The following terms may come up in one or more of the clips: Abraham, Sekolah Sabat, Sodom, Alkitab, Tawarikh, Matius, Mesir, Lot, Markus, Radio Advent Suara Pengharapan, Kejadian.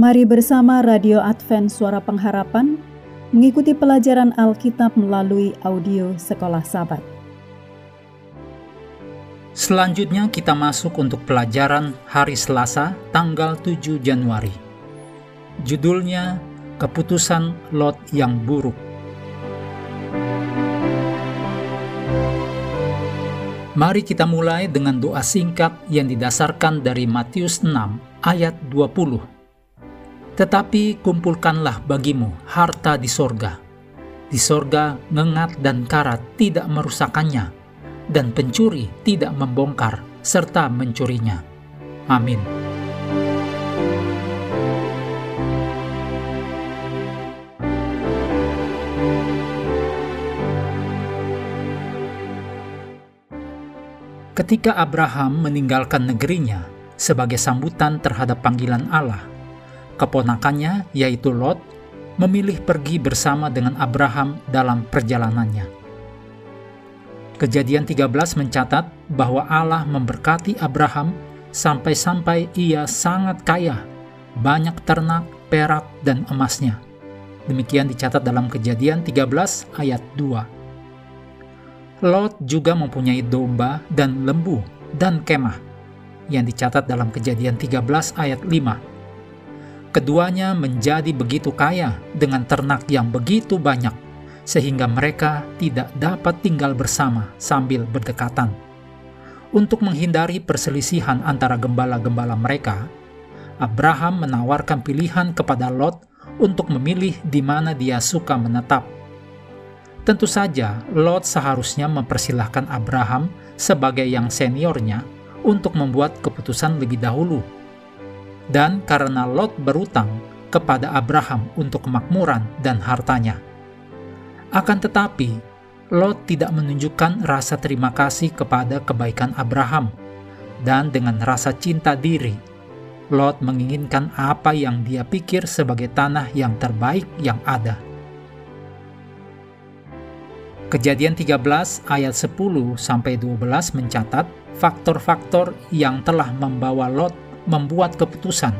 Mari bersama Radio Advent Suara Pengharapan mengikuti pelajaran Alkitab melalui audio Sekolah Sabat. Selanjutnya kita masuk untuk pelajaran hari Selasa tanggal 7 Januari. Judulnya Keputusan Lot yang Buruk. Mari kita mulai dengan doa singkat yang didasarkan dari Matius 6 ayat 20. Tetapi kumpulkanlah bagimu harta di sorga ngengat dan karat tidak merusakannya, dan pencuri tidak membongkar serta mencurinya. Amin. Ketika Abraham meninggalkan negerinya sebagai sambutan terhadap panggilan Allah, keponakannya yaitu Lot memilih pergi bersama dengan Abraham dalam perjalanannya. Kejadian 13 mencatat bahwa Allah memberkati Abraham sampai-sampai ia sangat kaya, banyak ternak, perak, dan emasnya. Demikian dicatat dalam Kejadian 13 ayat 2. Lot juga mempunyai domba dan lembu dan kemah yang dicatat dalam Kejadian 13 ayat 5. Keduanya menjadi begitu kaya dengan ternak yang begitu banyak, sehingga mereka tidak dapat tinggal bersama sambil berdekatan. Untuk menghindari perselisihan antara gembala-gembala mereka, Abraham menawarkan pilihan kepada Lot untuk memilih di mana dia suka menetap. Tentu saja, Lot seharusnya mempersilahkan Abraham sebagai yang seniornya untuk membuat keputusan lebih dahulu. Dan karena Lot berutang kepada Abraham untuk kemakmuran dan hartanya. Akan tetapi, Lot tidak menunjukkan rasa terima kasih kepada kebaikan Abraham, dan dengan rasa cinta diri, Lot menginginkan apa yang dia pikir sebagai tanah yang terbaik yang ada. Kejadian 13 ayat 10-12 mencatat faktor-faktor yang telah membawa Lot membuat keputusan,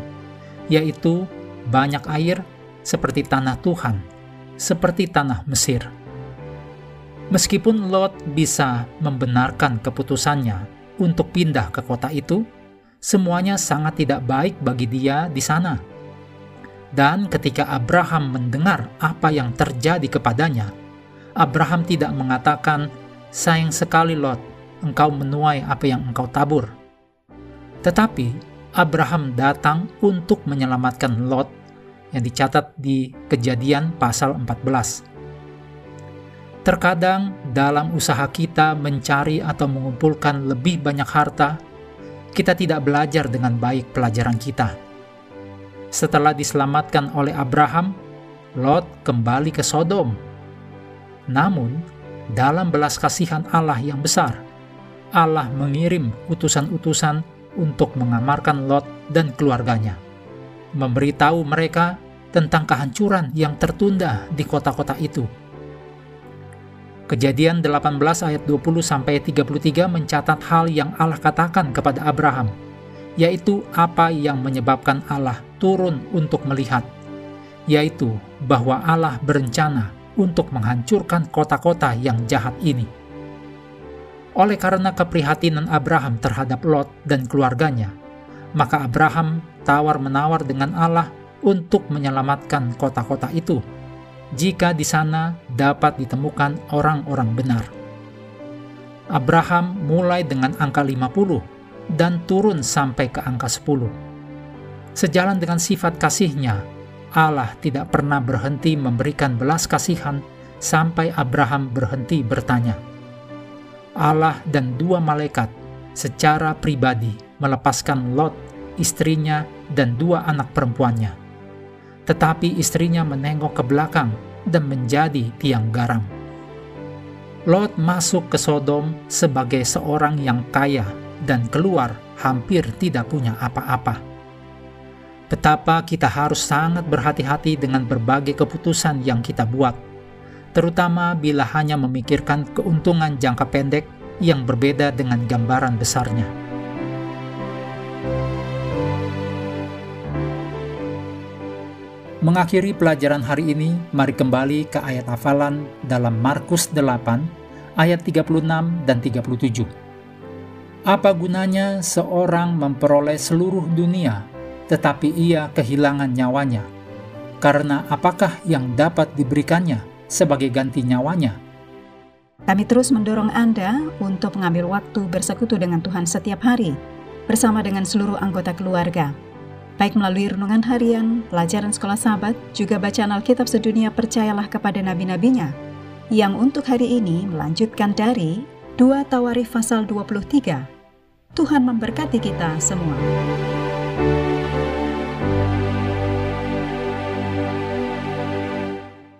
yaitu banyak air seperti tanah Tuhan, seperti tanah Mesir. Meskipun Lot bisa membenarkan keputusannya untuk pindah ke kota itu, semuanya sangat tidak baik bagi dia di sana. Dan ketika Abraham mendengar apa yang terjadi kepadanya, Abraham tidak mengatakan, "Sayang sekali Lot, engkau menuai apa yang engkau tabur." Tetapi Abraham datang untuk menyelamatkan Lot yang dicatat di Kejadian pasal 14. Terkadang dalam usaha kita mencari atau mengumpulkan lebih banyak harta, kita tidak belajar dengan baik pelajaran kita. Setelah diselamatkan oleh Abraham, Lot kembali ke Sodom. Namun, dalam belas kasihan Allah yang besar, Allah mengirim utusan-utusan untuk mengamarkan Lot dan keluarganya, memberitahu mereka tentang kehancuran yang tertunda di kota-kota itu. Kejadian 18 ayat 20-33 mencatat hal yang Allah katakan kepada Abraham, yaitu apa yang menyebabkan Allah turun untuk melihat, yaitu bahwa Allah berencana untuk menghancurkan kota-kota yang jahat ini. Oleh karena keprihatinan Abraham terhadap Lot dan keluarganya, maka Abraham tawar-menawar dengan Allah untuk menyelamatkan kota-kota itu, jika di sana dapat ditemukan orang-orang benar. Abraham mulai dengan angka 50 dan turun sampai ke angka 10. Sejalan dengan sifat kasihnya, Allah tidak pernah berhenti memberikan belas kasihan sampai Abraham berhenti bertanya. Allah dan dua malaikat secara pribadi melepaskan Lot, istrinya, dan dua anak perempuannya. Tetapi istrinya menengok ke belakang dan menjadi tiang garam. Lot masuk ke Sodom sebagai seorang yang kaya dan keluar hampir tidak punya apa-apa. Betapa kita harus sangat berhati-hati dengan berbagai keputusan yang kita buat, terutama bila hanya memikirkan keuntungan jangka pendek yang berbeda dengan gambaran besarnya. Mengakhiri pelajaran hari ini, mari kembali ke ayat hafalan dalam Markus 8, ayat 36 dan 37. Apa gunanya seorang memperoleh seluruh dunia, tetapi ia kehilangan nyawanya? Karena apakah yang dapat diberikannya sebagai ganti nyawanya? Kami terus mendorong Anda untuk mengambil waktu bersekutu dengan Tuhan setiap hari, bersama dengan seluruh anggota keluarga. Baik melalui renungan harian, pelajaran sekolah sabat, juga bacaan Alkitab sedunia percayalah kepada nabi-nabinya, yang untuk hari ini melanjutkan dari 2 Tawarikh pasal 23. Tuhan memberkati kita semua.